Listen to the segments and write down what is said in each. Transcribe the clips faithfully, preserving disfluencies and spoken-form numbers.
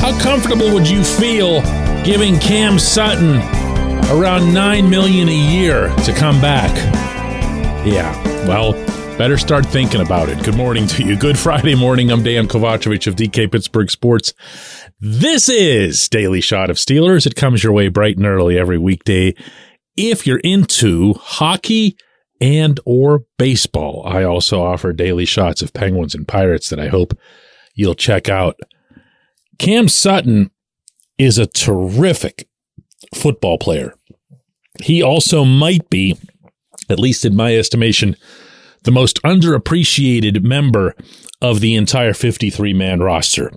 How comfortable would you feel giving Cam Sutton around nine million dollars a year to come back? Yeah, well, better start thinking about it. Good morning to you. Good Friday morning. I'm Dan Kovacevic of D K Pittsburgh Sports. This is Daily Shot of Steelers. It comes your way bright and early every weekday. If you're into hockey and or baseball, I also offer daily shots of Penguins and Pirates that I hope you'll check out. Cam Sutton is a terrific football player. He also might be, at least in my estimation, the most underappreciated member of the entire fifty-three man roster.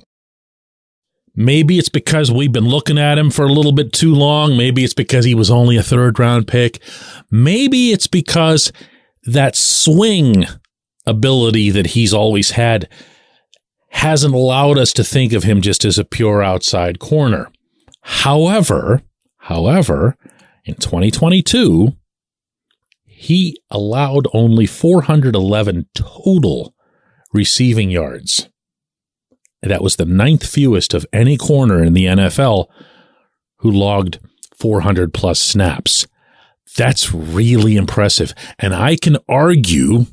Maybe it's because we've been looking at him for a little bit too long. Maybe it's because he was only a third-round pick. Maybe it's because that swing ability that he's always had hasn't allowed us to think of him just as a pure outside corner. However, however, in twenty twenty-two, he allowed only four hundred eleven total receiving yards. That was the ninth fewest of any corner in the N F L who logged four hundred plus snaps. That's really impressive. And I can argue,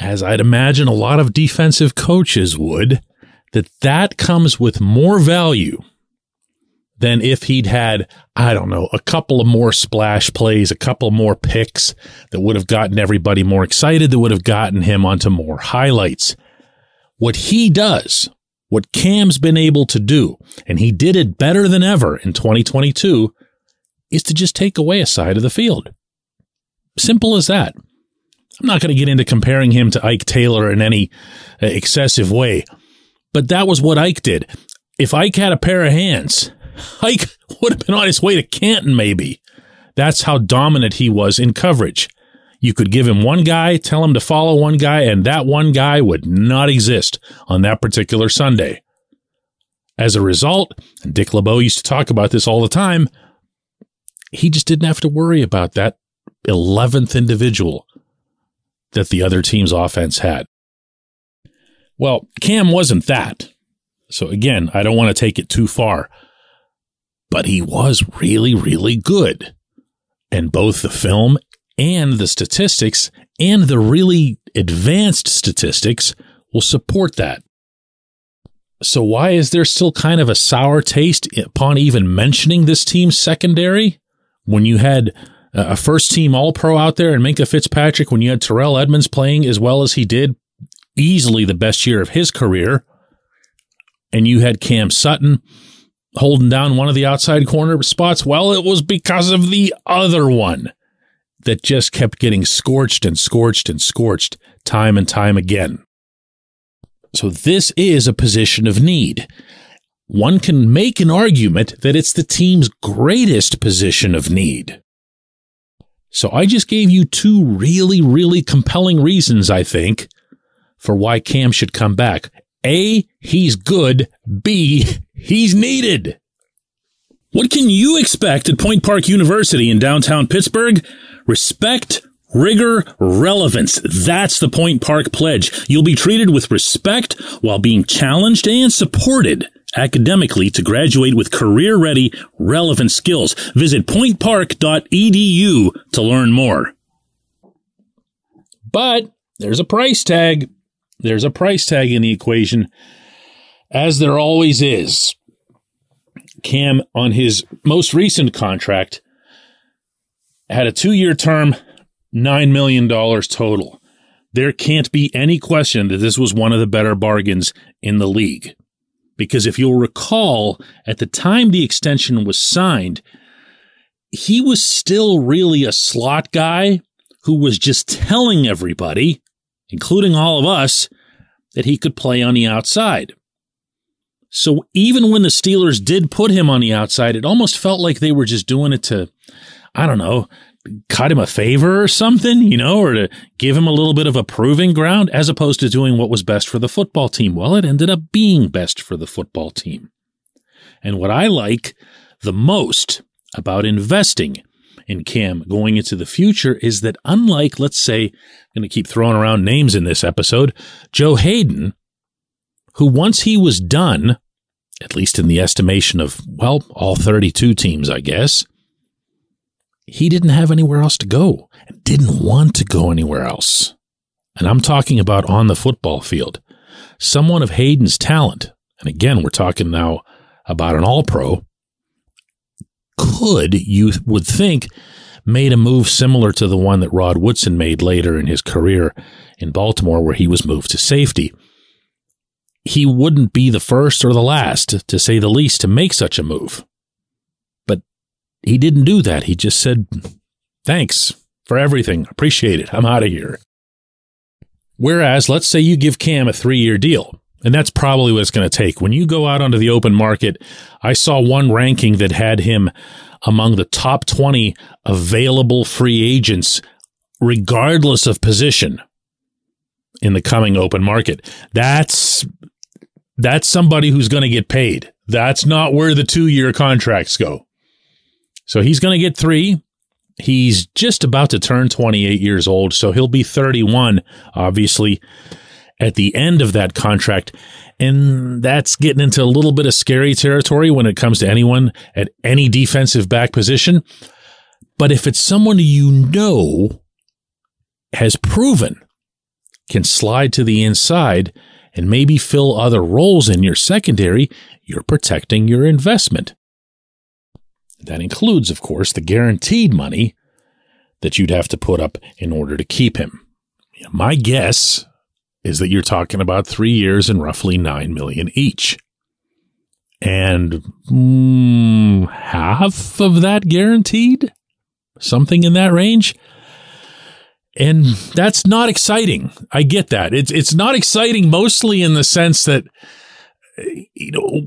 as I'd imagine a lot of defensive coaches would, that that comes with more value than if he'd had, I don't know, a couple of more splash plays, a couple more picks that would have gotten everybody more excited, that would have gotten him onto more highlights. What he does, what Cam's been able to do, and he did it better than ever in twenty twenty-two, is to just take away a side of the field. Simple as that. I'm not going to get into comparing him to Ike Taylor in any uh, excessive way, but that was what Ike did. If Ike had a pair of hands, Ike would have been on his way to Canton maybe. That's how dominant he was in coverage. You could give him one guy, tell him to follow one guy, and that one guy would not exist on that particular Sunday. As a result, and Dick LeBeau used to talk about this all the time, he just didn't have to worry about that eleventh individual that the other team's offense had. Well, Cam wasn't that. So again, I don't want to take it too far, but he was really, really good. And both the film and the statistics, and the really advanced statistics, will support that. So why is there still kind of a sour taste upon even mentioning this team's secondary? When you had a first-team All-Pro out there and Minka Fitzpatrick, when you had Terrell Edmonds playing as well as he did, easily the best year of his career, and you had Cam Sutton holding down one of the outside corner spots, well, it was because of the other one that just kept getting scorched and scorched and scorched time and time again. So this is a position of need. One can make an argument that it's the team's greatest position of need. So I just gave you two really, really compelling reasons, I think, for why Cam should come back. A, he's good. B, he's needed. What can you expect at Point Park University in downtown Pittsburgh? Respect, rigor, relevance. That's the Point Park Pledge. You'll be treated with respect while being challenged and supported academically to graduate with career-ready, relevant skills. Visit point park dot e d u to learn more. But there's a price tag. There's a price tag in the equation, as there always is. Cam, on his most recent contract, had a two-year term, nine million dollars total. There can't be any question that this was one of the better bargains in the league. Because if you'll recall, at the time the extension was signed, he was still really a slot guy who was just telling everybody, including all of us, that he could play on the outside. So even when the Steelers did put him on the outside, it almost felt like they were just doing it to, I don't know, cut him a favor or something, you know, or to give him a little bit of a proving ground, as opposed to doing what was best for the football team. Well, it ended up being best for the football team. And what I like the most about investing in Cam going into the future is that, unlike, let's say, I'm going to keep throwing around names in this episode, Joe Hayden, who once he was done, at least in the estimation of, well, all thirty-two teams, I guess, he didn't have anywhere else to go and didn't want to go anywhere else. And I'm talking about on the football field. Someone of Hayden's talent, and again, we're talking now about an all-pro, could, you would think, made a move similar to the one that Rod Woodson made later in his career in Baltimore, where he was moved to safety. He wouldn't be the first or the last, to say the least, to make such a move. But he didn't do that. He just said, thanks for everything. Appreciate it. I'm out of here. Whereas, let's say you give Cam a three-year deal. And that's probably what it's going to take. When you go out onto the open market, I saw one ranking that had him among the top twenty available free agents, regardless of position, in the coming open market. That's, that's somebody who's going to get paid. That's not where the two-year contracts go. So he's going to get three. He's just about to turn twenty-eight years old, so he'll be thirty-one, obviously, at the end of that contract. And that's getting into a little bit of scary territory when it comes to anyone at any defensive back position. But if it's someone you know has proven can slide to the inside and maybe fill other roles in your secondary, you're protecting your investment. That includes, of course, the guaranteed money that you'd have to put up in order to keep him. My guess is that you're talking about three years and roughly nine million dollars each. And mm, half of that guaranteed? Something in that range? And that's not exciting. I get that. It's it's not exciting mostly in the sense that, you know,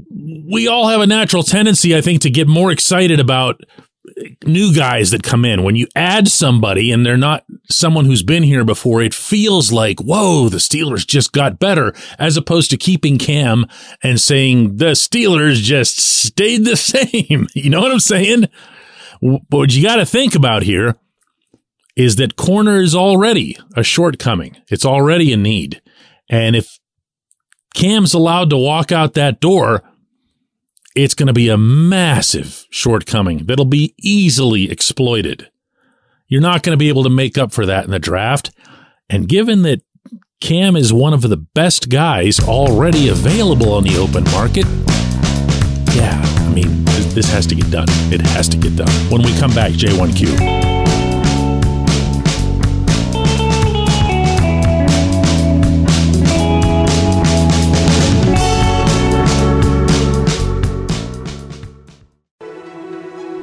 we all have a natural tendency, I think, to get more excited about new guys that come in. When you add somebody and they're not someone who's been here before, it feels like, whoa, the Steelers just got better, as opposed to keeping Cam and saying the Steelers just stayed the same. You know what I'm saying? What you got to think about here is that corner is already a shortcoming. It's already a need. And if Cam's allowed to walk out that door, it's going to be a massive shortcoming that'll be easily exploited. You're not going to be able to make up for that in the draft. And given that Cam is one of the best guys already available on the open market, yeah, I mean, this has to get done. It has to get done. When we come back, J one Q.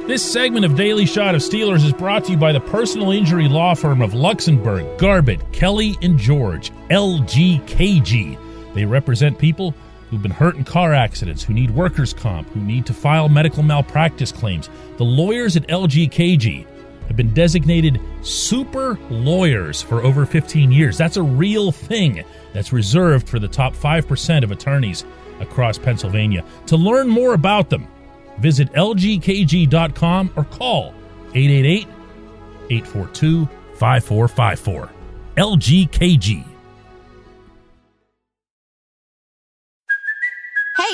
This segment of Daily Shot of Steelers is brought to you by the personal injury law firm of Luxembourg, Garbett, Kelly, and George, L G K G. They represent people who've been hurt in car accidents, who need workers' comp, who need to file medical malpractice claims. The lawyers at L G K G have been designated super lawyers for over fifteen years. That's a real thing that's reserved for the top five percent of attorneys across Pennsylvania. To learn more about them, visit L G K G dot com or call eight eight eight, eight four two, five four five four. L G K G. Hey,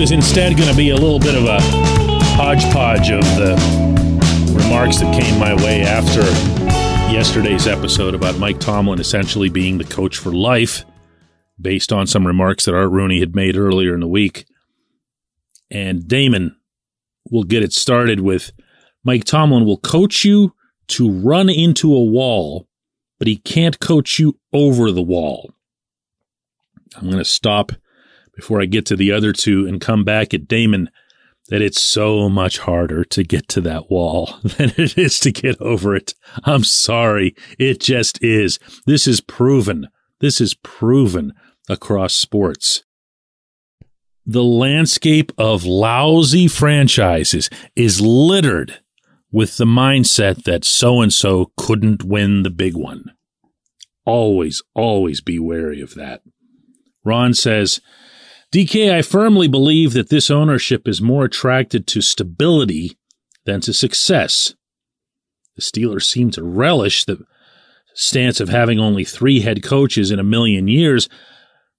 is instead going to be a little bit of a hodgepodge of the remarks that came my way after yesterday's episode about Mike Tomlin essentially being the coach for life, based on some remarks that Art Rooney had made earlier in the week. And Damon will get it started with, Mike Tomlin will coach you to run into a wall, but he can't coach you over the wall. I'm going to stop before I get to the other two and come back at Damon that it's so much harder to get to that wall than it is to get over it. I'm sorry. It just is. This is proven. This is proven across sports. The landscape of lousy franchises is littered with the mindset that so-and-so couldn't win the big one. Always, always be wary of that. Ron says, D K, I firmly believe that this ownership is more attracted to stability than to success. The Steelers seem to relish the stance of having only three head coaches in a million years,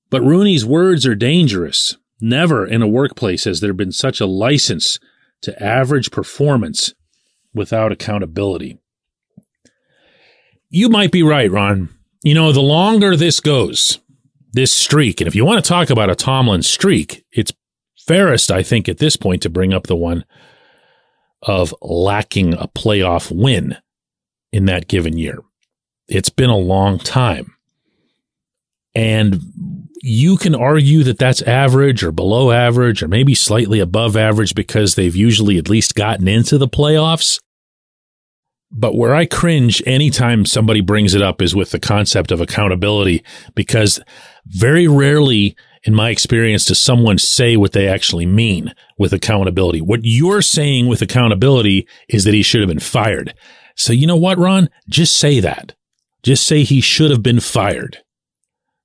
but Rooney's words are dangerous. Never in a workplace has there been such a license to average performance without accountability. You might be right, Ron. You know, the longer this goes, this streak, and if you want to talk about a Tomlin streak, it's fairest, I think, at this point to bring up the one of lacking a playoff win in that given year. It's been a long time. And you can argue that that's average or below average or maybe slightly above average because they've usually at least gotten into the playoffs. But where I cringe anytime somebody brings it up is with the concept of accountability, because very rarely, in my experience, does someone say what they actually mean with accountability. What you're saying with accountability is that he should have been fired. So you know what, Ron? Just say that. Just say he should have been fired,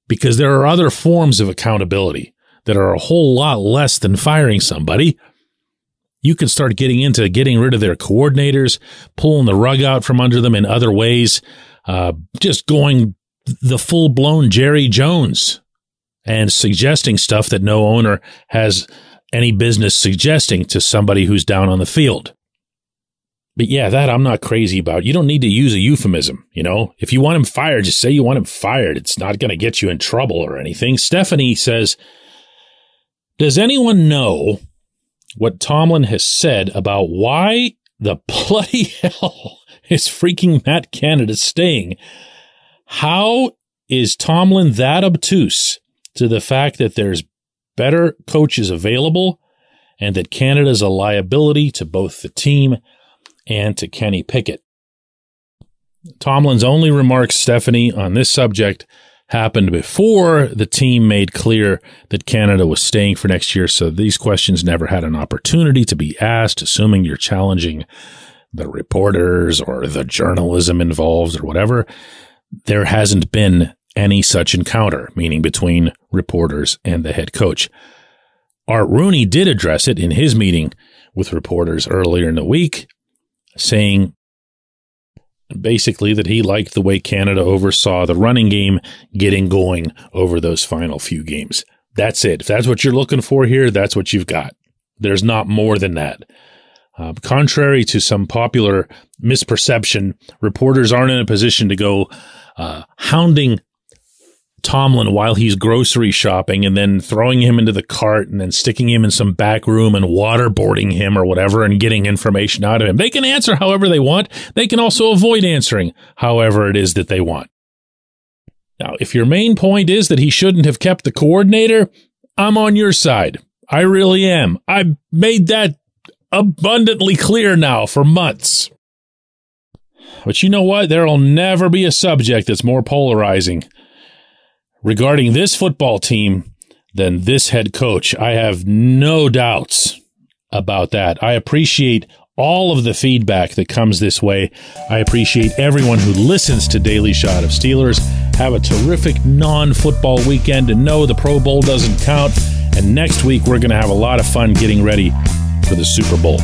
because there are other forms of accountability that are a whole lot less than firing somebody. You can start getting into getting rid of their coordinators, pulling the rug out from under them in other ways, uh, just going the full-blown Jerry Jones and suggesting stuff that no owner has any business suggesting to somebody who's down on the field. But yeah, that I'm not crazy about. You don't need to use a euphemism, you know? If you want him fired, just say you want him fired. It's not going to get you in trouble or anything. Stephanie says, does anyone know what Tomlin has said about why the bloody hell is freaking Matt Canada staying? How is Tomlin that obtuse to the fact that there's better coaches available and that Canada's a liability to both the team and to Kenny Pickett? Tomlin's only remarks, Stephanie, on this subject happened before the team made clear that Canada was staying for next year, so these questions never had an opportunity to be asked, assuming you're challenging the reporters or the journalism involved or whatever. There hasn't been any such encounter, meaning between reporters and the head coach. Art Rooney did address it in his meeting with reporters earlier in the week, saying basically that he liked the way Canada oversaw the running game getting going over those final few games. That's it. If that's what you're looking for here, that's what you've got. There's not more than that. Uh, contrary to some popular misperception, reporters aren't in a position to go uh, hounding Tomlin while he's grocery shopping and then throwing him into the cart and then sticking him in some back room and waterboarding him or whatever and getting information out of him. They can answer however they want. They can also avoid answering however it is that they want. Now, if your main point is that he shouldn't have kept the coordinator, I'm on your side. I really am. I've made that abundantly clear now for months. But you know what? There'll never be a subject that's more polarizing regarding this football team than this head coach. I have no doubts about that. I appreciate all of the feedback that comes this way. I appreciate everyone who listens to Daily Shot of Steelers. Have a terrific non-football weekend, and no, the Pro Bowl doesn't count. And next week, we're going to have a lot of fun getting ready for the Super Bowl.